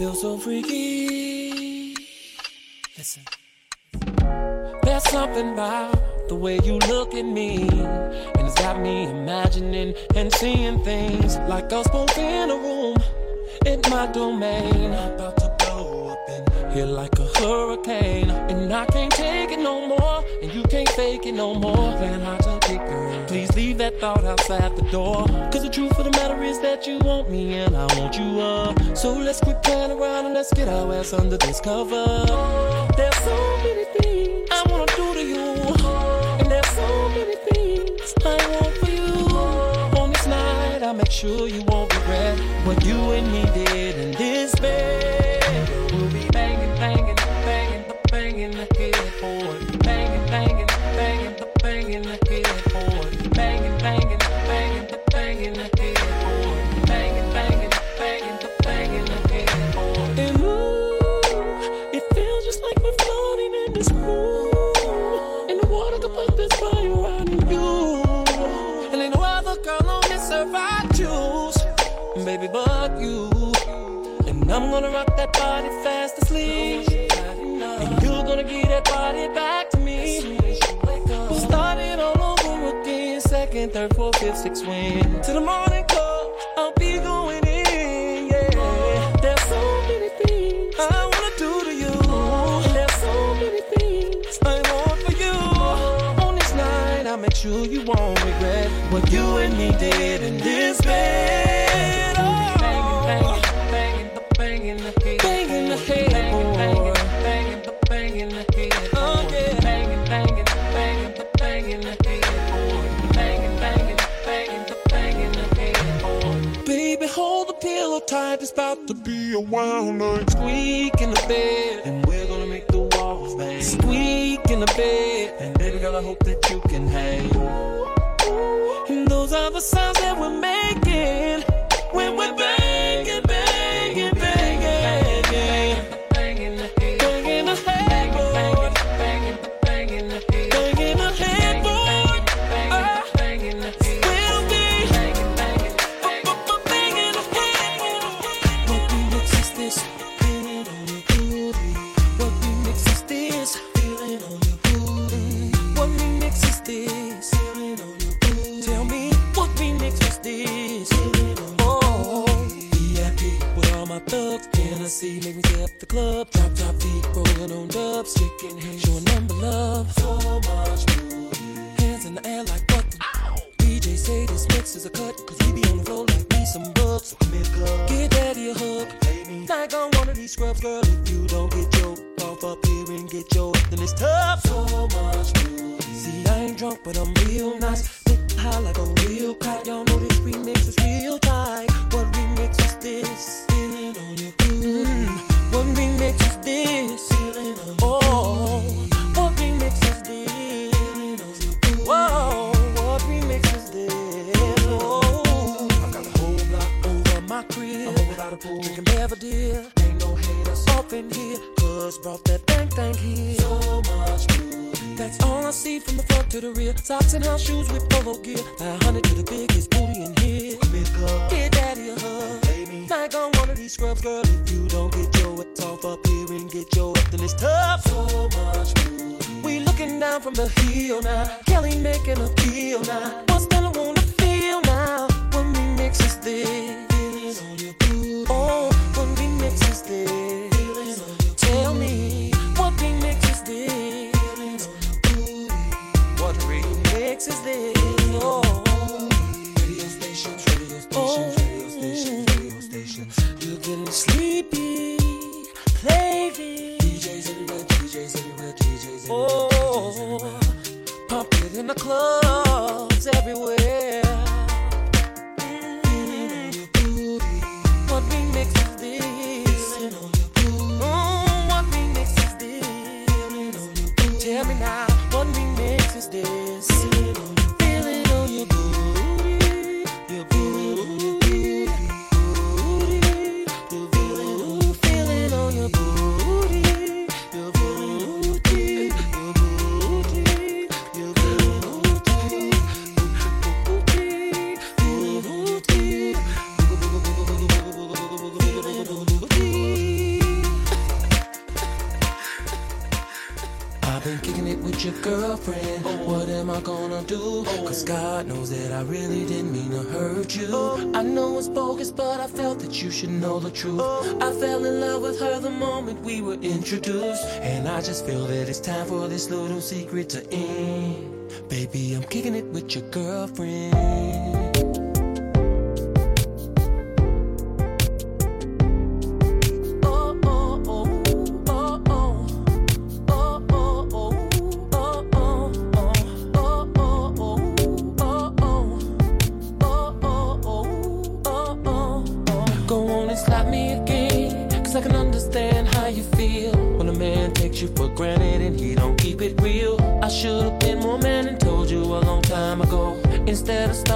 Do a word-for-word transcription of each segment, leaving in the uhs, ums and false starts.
feel so freaky. Listen. There's something about the way you look at me, and it's got me imagining and seeing things like us both in a room in my domain. I'm about to blow up in here like a hurricane, and I can't take it no more, and you can't fake it no more. Plan how to take it. Please leave that thought outside the door, 'cause the truth of the matter is that you want me and I want you up. So let's quit playing around and let's get our ass under this cover. There's so many things I wanna do to you, and there's so many things I want for you. On this night, I'll make sure you won't regret what you and me did in this bed. We'll be banging, banging, banging, banging like it for banging, banging, banging, banging like it for banging, banging, banging, banging like it for banging, banging, banging, banging like it for. And ooh, it feels just like we're floating in this pool. Baby, but you. And I'm gonna rock that body fast asleep, and you're gonna give that body back to me. We'll start it all over again. Second, third, fourth, fifth, sixth win. Till the morning call, I'll be going in, yeah. There's so many things I wanna do to you, and there's so many things I want for you. On this night, I'll make sure you won't regret what you and me did in this bed. Tight, it's about to be a wild night. Squeak in the bed, and we're gonna make the walls bang. Squeak in the bed, and baby girl, I hope that you can hang. And those are the sounds that we're making when we're banging, banging, banging, banging, banging the headboard, banging, banging the headboard, banging the headboard, banging the headboard. See, make me step the club, drop, drop deep, rolling on dubs, shaking hands, showing them the love. So much booty, hands in the air like what the Ow. D J say this mix is a cut, 'cause he be on the floor like me some bugs. So come here, girl, get daddy a hug, baby. Like on one of these scrubs, girl, if you don't get your off up here and get your, then it's tough. So much booty, see, I ain't drunk, but I'm real nice, big high like a real crowd. Y'all know this remix is real tight. What remix is this? Feeling on your Mm, what remix is this? Oh, what remix is this? Whoa, what remix is this? Oh, I got a whole block over my crib, a whole lot of pool, drinking Belvedere. Ain't no haters up in here, 'cause brought that bang thing here. So much booty, that's all I see from the front to the rear. Socks and house shoes with polo gear. Five hundred to the biggest booty in here. Get daddy a hug. Like on one of these scrubs, girl, if you don't get your ass off up here and get your up, then it's tough. So much booty, we looking down from the hill now. Kelly making a deal now. What's that I wanna feel now? When we mix is this? Feelings on your booty. Oh, when we mix is this? Feelings on your booty. Tell me, what we mix is this? Feelings on your booty. What remix is this? Oh, radio stations, radio stations, oh, radio stations. You're getting sleepy, play it. D Js everywhere, D Js everywhere, D Js everywhere. Oh, pump it in the clubs everywhere. Mm-hmm. Feeling on your booty. What remix is this? Feeling on your booty. Mm, what remix is this? Feeling on your booty. Tell me now, what remix is this? Feeling on your booty. Feeling on your booty. Your booty. with your girlfriend. Oh, what am I gonna do? Oh, cause God knows that I really didn't mean to hurt you. Oh, I know it's bogus, but I felt that you should know the truth. Oh, I fell in love with her the moment we were introduced, and I just feel that it's time for this little secret to end. Baby, I'm kicking it with your girlfriend.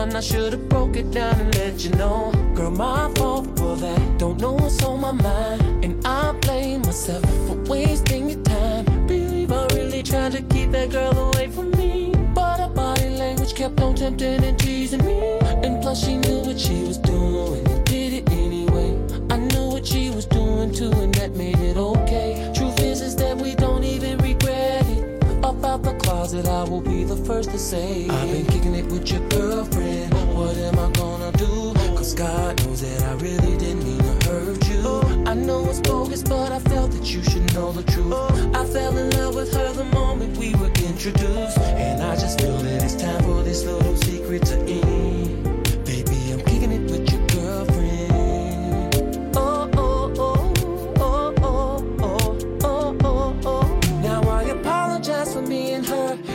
I should've broke it down and let you know. Girl, my fault for that. Don't know what's on my mind, and I blame myself for wasting your time. Believe I really tried to keep that girl away from me, but her body language kept on tempting and teasing me. And plus she knew what she was doing and did it anyway. I knew what she was doing too, and that made it okay. Truth is is that we don't even regret it. Up out the closet, I will be the first to say I've been kicking it with your girlfriend. What am I gonna do? Cause God knows that I really didn't mean to hurt you. I know it's bogus, but I felt that you should know the truth. I fell in love with her the moment we were introduced, and I just feel that it's time for this little secret to end. Baby, I'm kicking it with your girlfriend.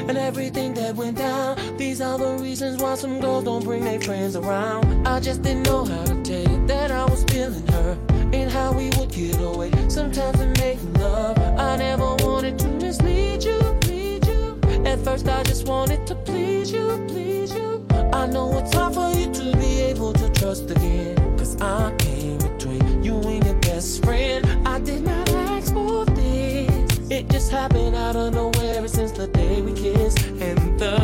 And everything that went down, these are the reasons why some girls don't bring their friends around. I just didn't know how to tell you that I was feeling her, and how we would get away sometimes in making love. I never wanted to mislead you, please you. At first I just wanted to please you, please you. I know it's hard for you to be able to trust again, cause I came between you and your best friend. I did not ask for this, it just happened out of nowhere ever since the day we kissed. And the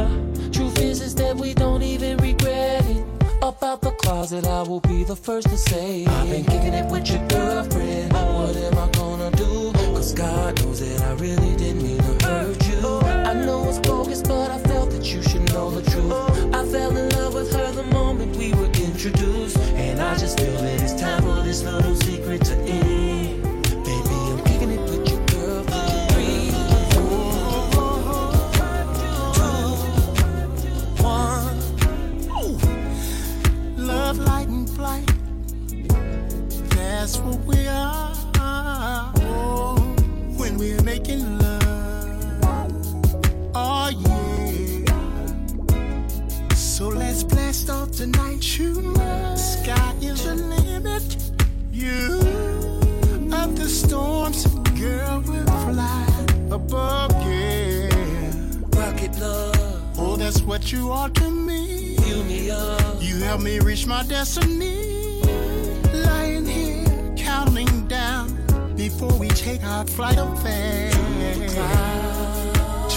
truth is is that we don't even regret it. Up out the closet, I will be the first to say I've been kicking it with your girlfriend. What am I gonna do? Cause God knows that I really didn't mean to hurt you. I know it's bogus, but I felt that you should know the truth. I fell in love with her the moment we were introduced, and I just feel that it's time for this little secret to end. Baby, I'm kicking it with your girlfriend. Love, light, and flight, that's what we are. Oh, when we're making love, oh yeah. So let's blast off tonight. You know, sky is the limit. You, of the storms, girl, we'll fly above, yeah. Rocket love, oh, that's what you are to me. Me up. You help me reach my destiny. Lying here, counting down before we take our flight of fancy. To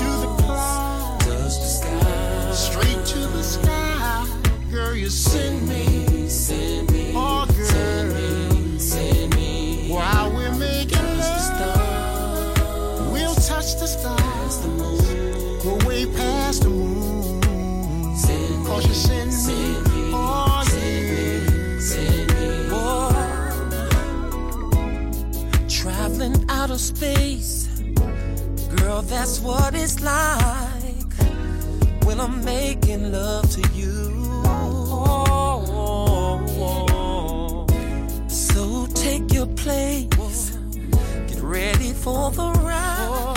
the clouds, touch the sky, straight to the sky. Girl, you send me, send me, oh girl, send me, send me. While we're making love, we'll touch the stars. The moon, we're way past the moon. Cause you send me, oh yeah, oh. Traveling out of space, girl, that's what it's like when I'm making love to you. Oh, so take your place, get ready for the ride.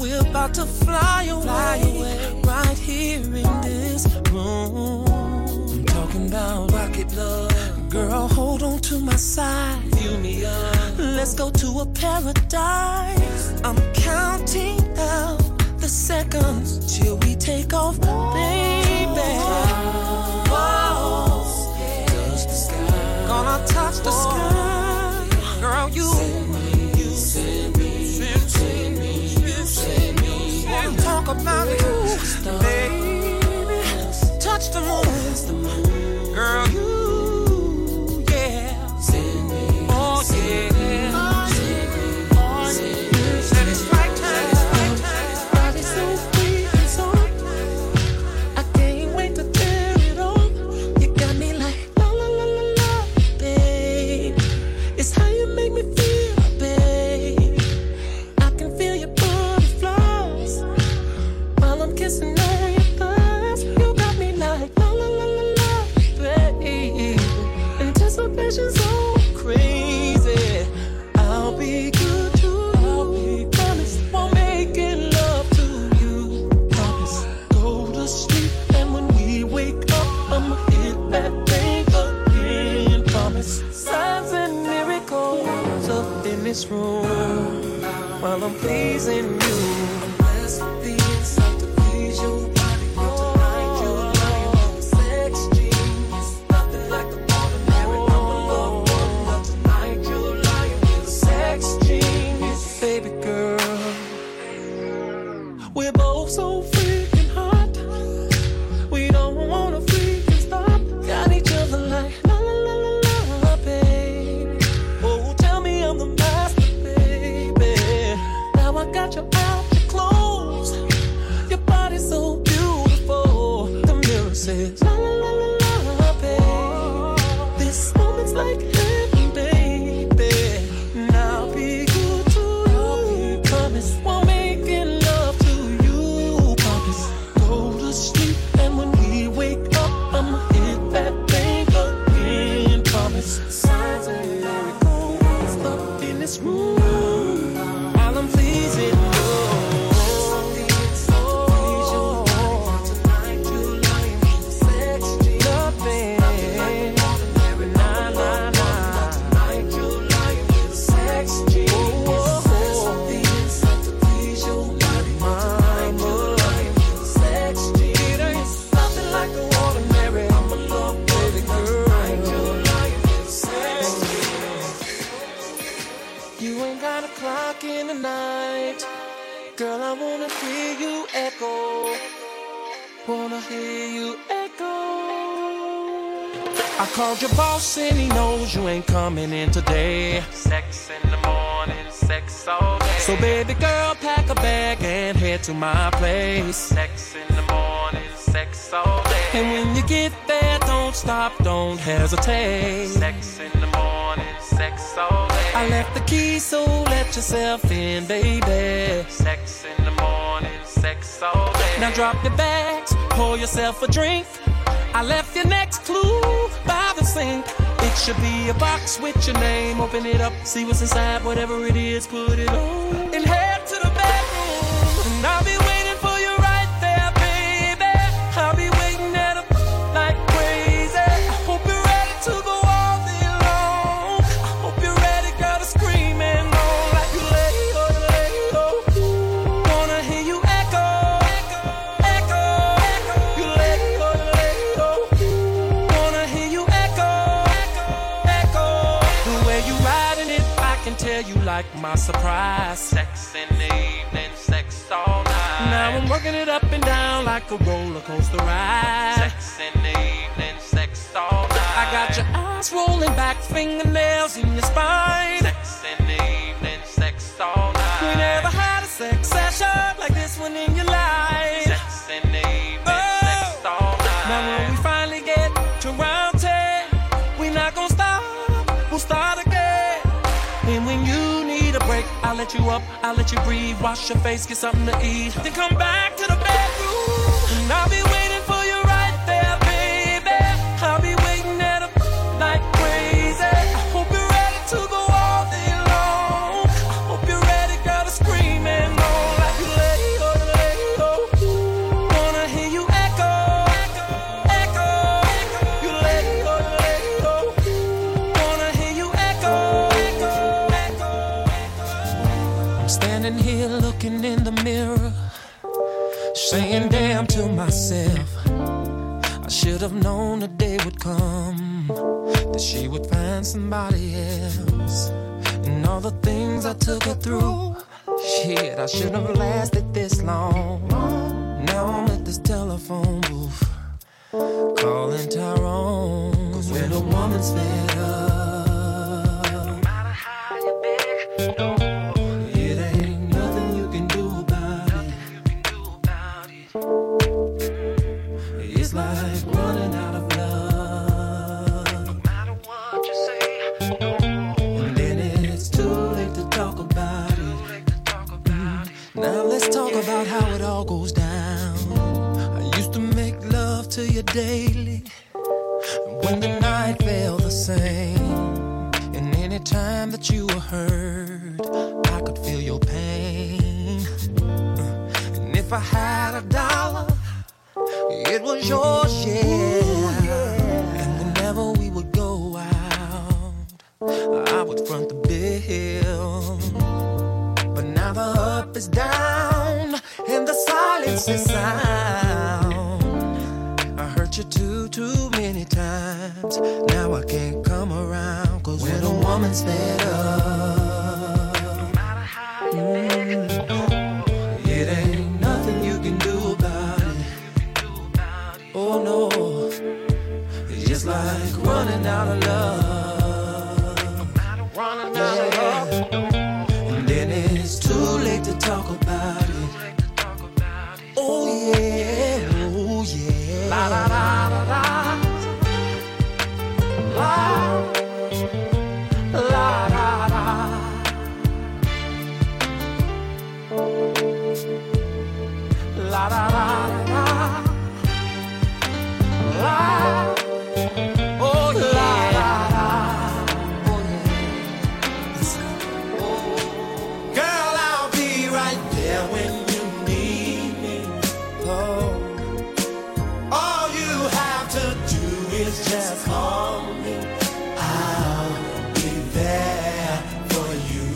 We're about to fly away, fly away, right here in this room. I'm talking about rocket love. Girl, hold on to my side. Feel me up. Let's go to a paradise. I'm counting out the seconds till we take off, oh, baby. Clouds, oh, yeah. Touch the sky. Gonna touch the sky. Oh, girl, you send me, you send me, send me. Wanna talk about you, baby? Touch the moon, girl. You, yeah. Oh yeah. Let it strike time. Let it strike time. And he knows you ain't coming in today. Sex in the morning, sex all day. So baby girl, pack a bag and head to my place. Sex in the morning, sex all day. And when you get there, don't stop, don't hesitate. Sex in the morning, sex all day. I left the key, so let yourself in, baby. Sex in the morning, sex all day. Now drop your bags, pour yourself a drink. I left your next clue by the sink. It should be a box with your name. Open it up, see what's inside, whatever it is, put it on. And head to the bedroom. And I'll be waiting for you right there, baby. I'll be waiting at a like crazy. I hope you're ready to go all day long. I hope you're ready, girl, to scream and moan like you lay, oh, you lay, oh. Wanna hear you echo, echo, echo, echo. You lay, oh, you lay, oh. Wanna hear you echo, echo, echo. The way you riding it, I can tell you like my surprise. Sex in the evening, sex all night. Now I'm working it up and down like a roller coaster ride. Sex in the evening, sex all night. I got your eyes rolling back, fingernails in your spine. Sex in the evening, sex all night. You never had a sex session like this one in your life. Sex in the evening, sex all night. Now when we finally get to round ten, we not gonna stop, we'll start again. And when you need a break, I'll let you up, I'll let you breathe, wash your face, get something to eat, then come back to the bedroom, and I'll be waiting for you right there, baby. I'll be waiting at a like crazy. I hope you're ready to go all day long. I hope you're ready, girl, to scream and moan like you lay, oh, you lay, oh. Wanna hear you echo, echo, echo, echo. You lay, oh, you lay, oh. Wanna hear you echo, echo, echo, echo. I'm standing here looking in the mirror, saying damn to myself. I should have known the day would come that she would find somebody else. And all the things I took her through, shit, I shouldn't have lasted this long. Now I'm at this telephone booth, calling Tyrone. 'Cause when a woman's fed up, no matter how you beg, it ain't nothing you can do about it. It's like running out of love. No matter what you say, and then it's too late to talk about it. Now let's talk about how it all goes down. I used to make love to you daily, and when the night felt the same, and any time that you were hurt, time our up is down and the silence is sound. I hurt you too, too many times. Now I can't come around, 'cause when a woman's fed up, no matter how you make it, oh, it ain't nothing you can do about it. Oh no, it's just like running out of love. To talk about it. Oh yeah, oh yeah. La la la la la. La la la la. La la la la. La. Oh la la la. Oh yeah. Oh. Girl, when you need me, oh, all you have to do is just call me. I'll be there for you.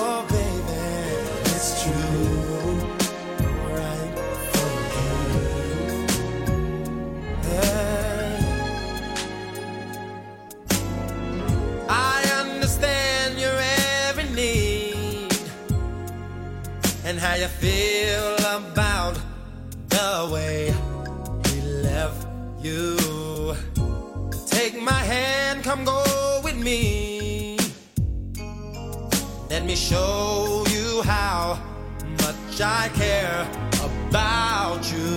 Oh, baby, it's true, right for you. Yeah. I understand your every need and how you feel about the way we left you. Take my hand, come go with me. Let me show you how much I care about you.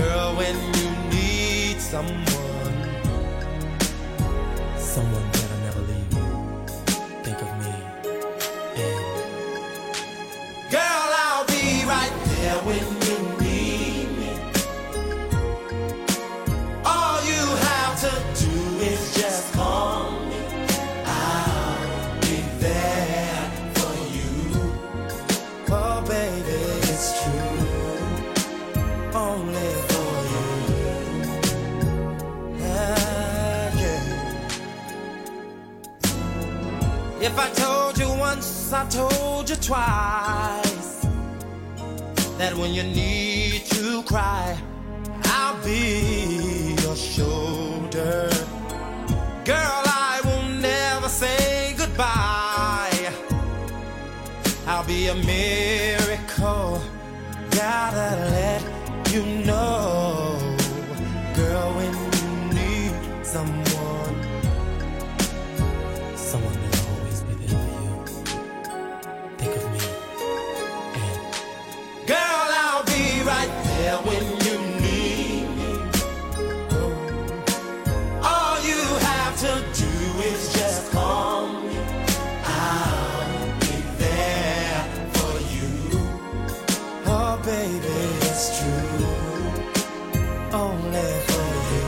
Girl, when you need someone, someone better never leave you, think of me. When you need me, all you have to do is just call me. I'll be there for you. Oh, baby, it's true, only for you. Yeah, yeah. If I told you once, I told you twice, that when you need to cry, I'll be your shoulder. Girl, I will never say goodbye. I'll be a miracle, gotta let you know. Girl, when you need someone, someone will always be there for you. Think of me. Girl, I'll be right there when you need me. All you have to do is just call me. I'll be there for you. Oh, baby, it's true, only for you.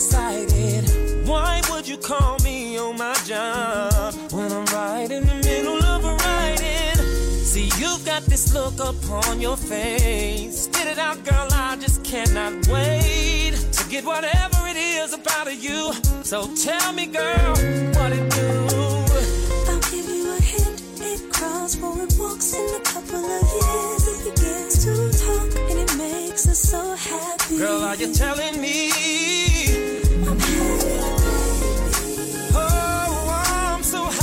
excited. Why would you call me on my job when I'm right in the middle of a writing? See, you've got this look upon your face. Get it out, girl, I just cannot wait to get whatever it is about of you. So tell me, girl, what it do? I'll give you a hint. It crawls for it walks in a couple of years. It begins to talk and it makes us so happy. Girl, are you telling me? I'm happy, baby. Oh, I'm so happy.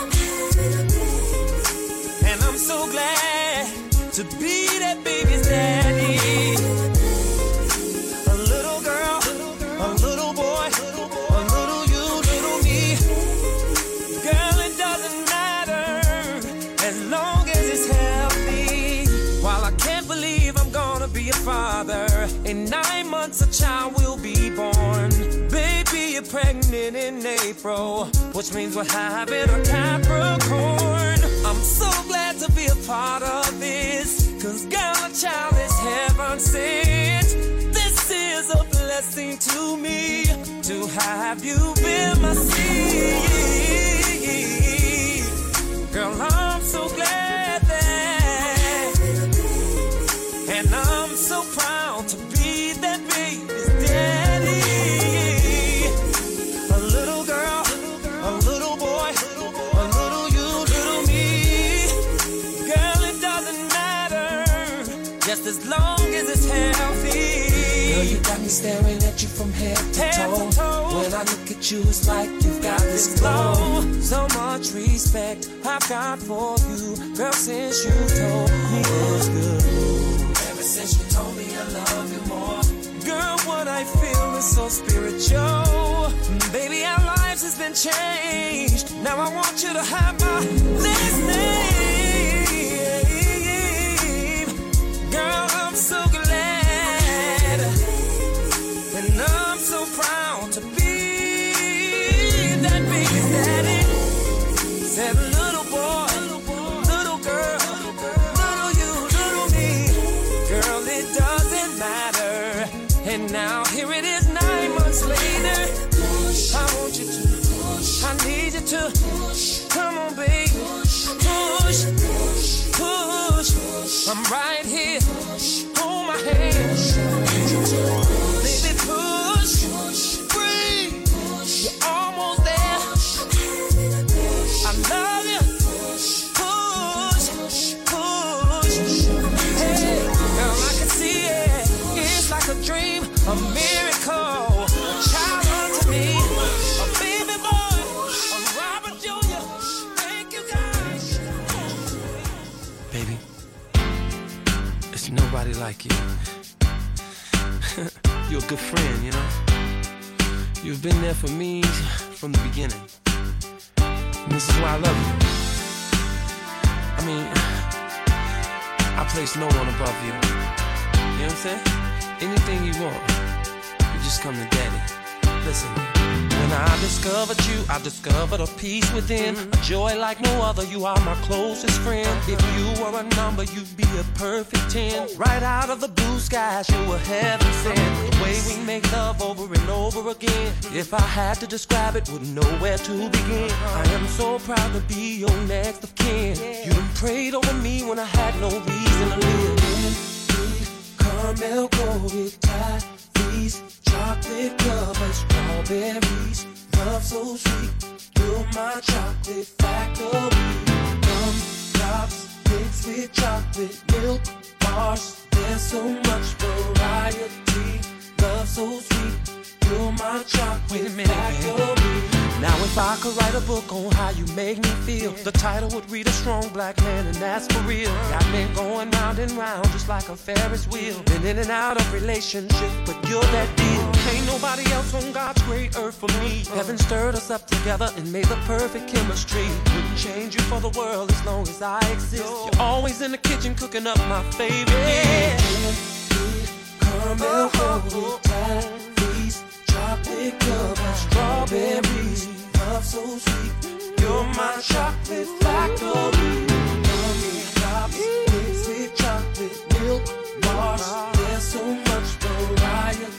I'm happy, baby. And I'm so glad to be that baby's daddy. A little girl, a little boy, a little you, little me. Girl, it doesn't matter as long as it's healthy. While I can't believe I'm gonna be a father, in nine months a child will be born. Baby, you're pregnant in April, which means we're having a Capricorn. I'm so glad to be a part of this, cause girl, a child is heaven sent. This is a blessing to me, to have you be my seed. Girl, I'm so glad that, and I'm so proud to be that baby's daddy. A little girl, a little boy, a little you, little me. Girl, it doesn't matter, just as long as it's healthy. Girl, you got me staring at you from head to, head toe. to toe. When I look at you, it's like you've got this glow. So much respect I've got for you, girl, since you told me it's good. Ever since you told me I love you more. Girl, what I feel is so spiritual. Baby, our lives has been changed. Now I want you to have my last name. Girl, I'm so glad. And I'm so proud to be that baby's daddy. That little boy, little girl, little you, little me. Girl, it doesn't matter. And now here it is nine months later. I want you to push. I need you to push. Come on, baby. Push. Push. I'm right here. Hold my hand. A miracle, a child unto me, a baby boy, a Robert Junior Thank you, guys. Baby, there's nobody like you. You're a good friend, you know. You've been there for me from the beginning. And this is why I love you. I mean, I place no one above you. You know what I'm saying? Anything you want, you just come to daddy. Listen, when I discovered you, I discovered a peace within, a joy like no other. You are my closest friend. If you were a number, you'd be a perfect ten. Right out of the blue skies, you were heaven sent. The way we make love over and over again, if I had to describe it, wouldn't know where to begin. I am so proud to be your next of kin. You done prayed over me when I had no reason to live. Caramel coated tie, these chocolate covered strawberries, love so sweet, you're my chocolate factory. Gumdrops mixed with chocolate milk bars, there's so much variety. Love so sweet, you're my chocolate factory. Now if I could write a book on how you make me feel, the title would read a strong black man, and that's for real. I've been going round and round just like a Ferris wheel, been in and out of relationships, but you're that deal. Ain't nobody else on God's great earth for me. Heaven stirred us up together and made the perfect chemistry. Wouldn't change you for the world as long as I exist. You're always in the kitchen cooking up my favorite dish. Caramel coated toffees, chocolate covered strawberries, love so sweet, you're my chocolate factory. Gummy drops mixed with chocolate milk bars, there's so much variety.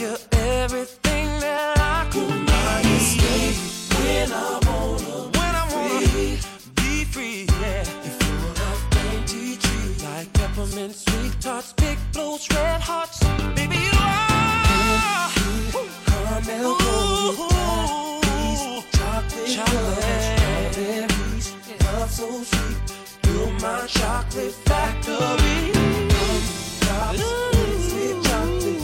you're everything that I could not escape. When I wanna, when I wanna free, be free, yeah. If you wanna fancy trees like peppermint sweet tarts, big blues, red hearts, baby you are sweet, caramel gold, these chocolate, chocolate strawberries, yeah. Love so sweet, you're my chocolate factory. Love, sweet chocolate.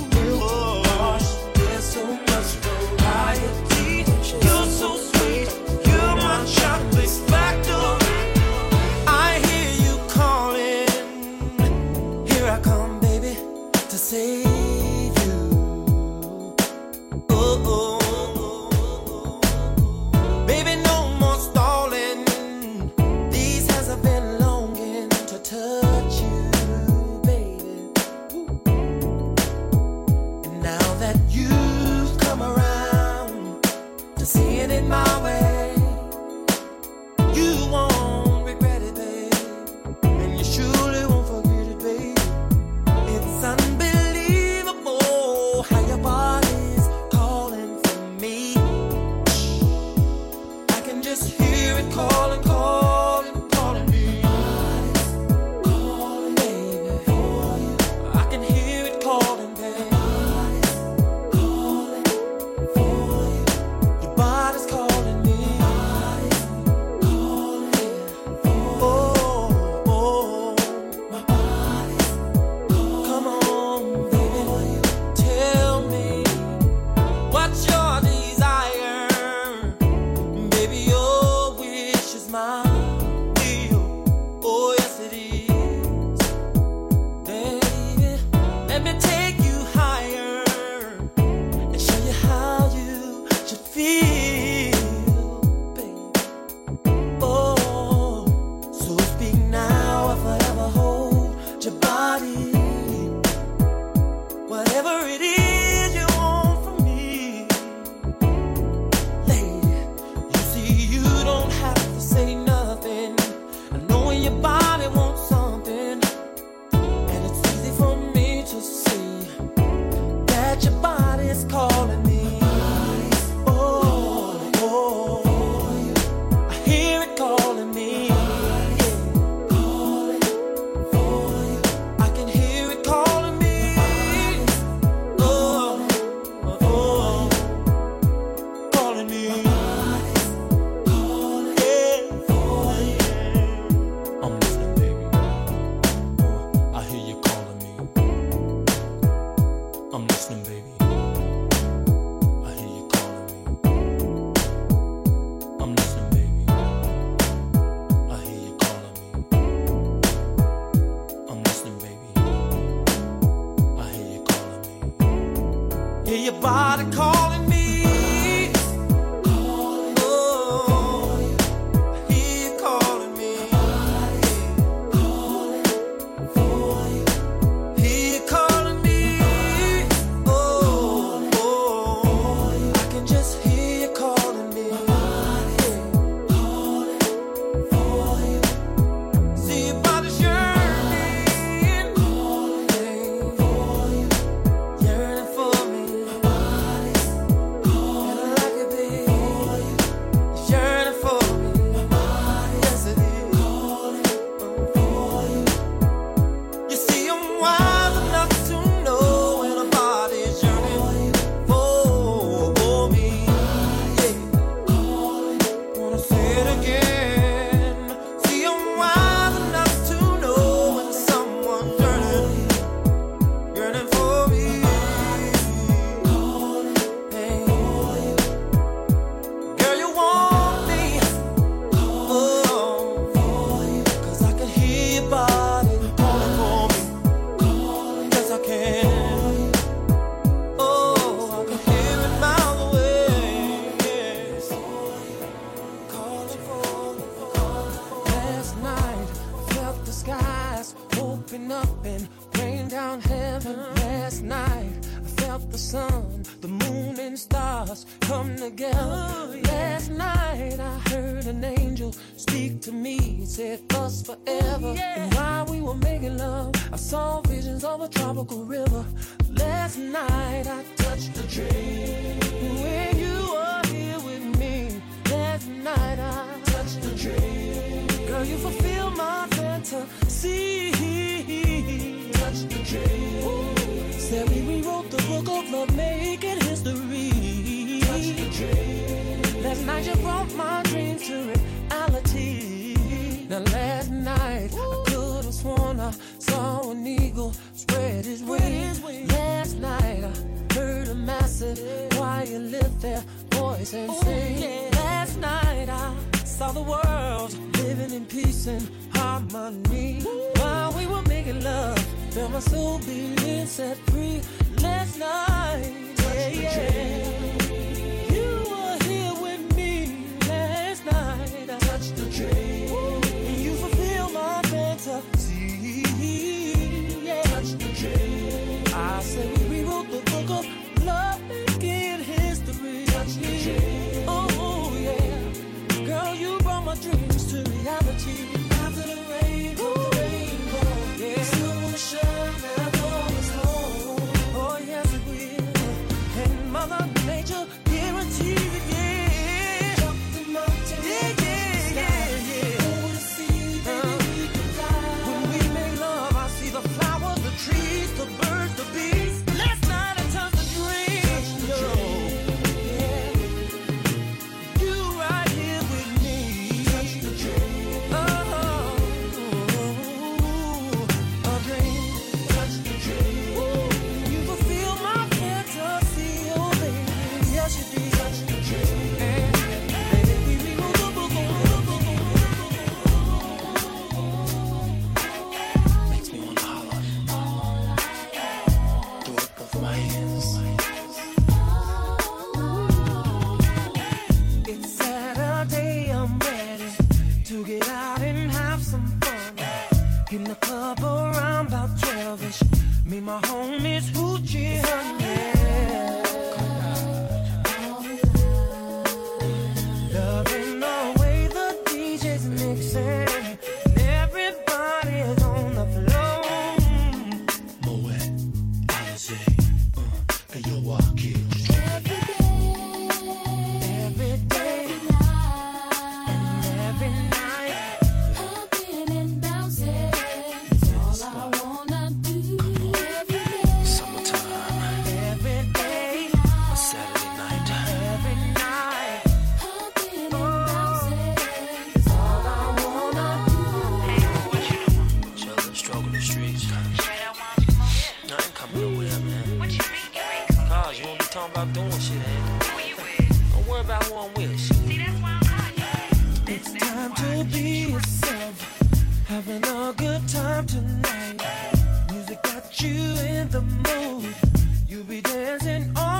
and stars come together. Last night I heard an angel speak to me, said us forever. And while we were making love, I saw visions of a tropical river. Last night I touched the dream when you were here with me. Last night I touched the dream. Girl, you fulfill my fantasy. Touched the dream. Ooh. Said we rewrote the book of love, making history. Touched the dream. Last night you brought my dreams to reality. Now last night, ooh, I could have sworn I saw an eagle spread his wings. Last night I heard a massive choir lift their voice and ooh, sing. Yeah. Last night I saw the world living in peace and harmony. Ooh. While we were making love, felt my soul being set free. Last night, yeah, yeah, you were here with me. Last night I touched the dream. And you fulfilled my fantasy. Yeah. Touched the dream. I said we rewrote the book of love, making history. Touched the dream. Oh yeah. Girl, you brought my dreams to reality. After the rain, the rainbow, yeah, still wanna shine and blow us home. Oh yes, it will. And Mother Nature guaranteed it, yeah. Jump the mountain, yeah, yeah, yeah, yeah. I wanna see that we can fly. When we make love, I see the flowers, the trees, the birds, the bees. Last night I touched the dream, yo. Tonight, music got you in the mood. You be dancing all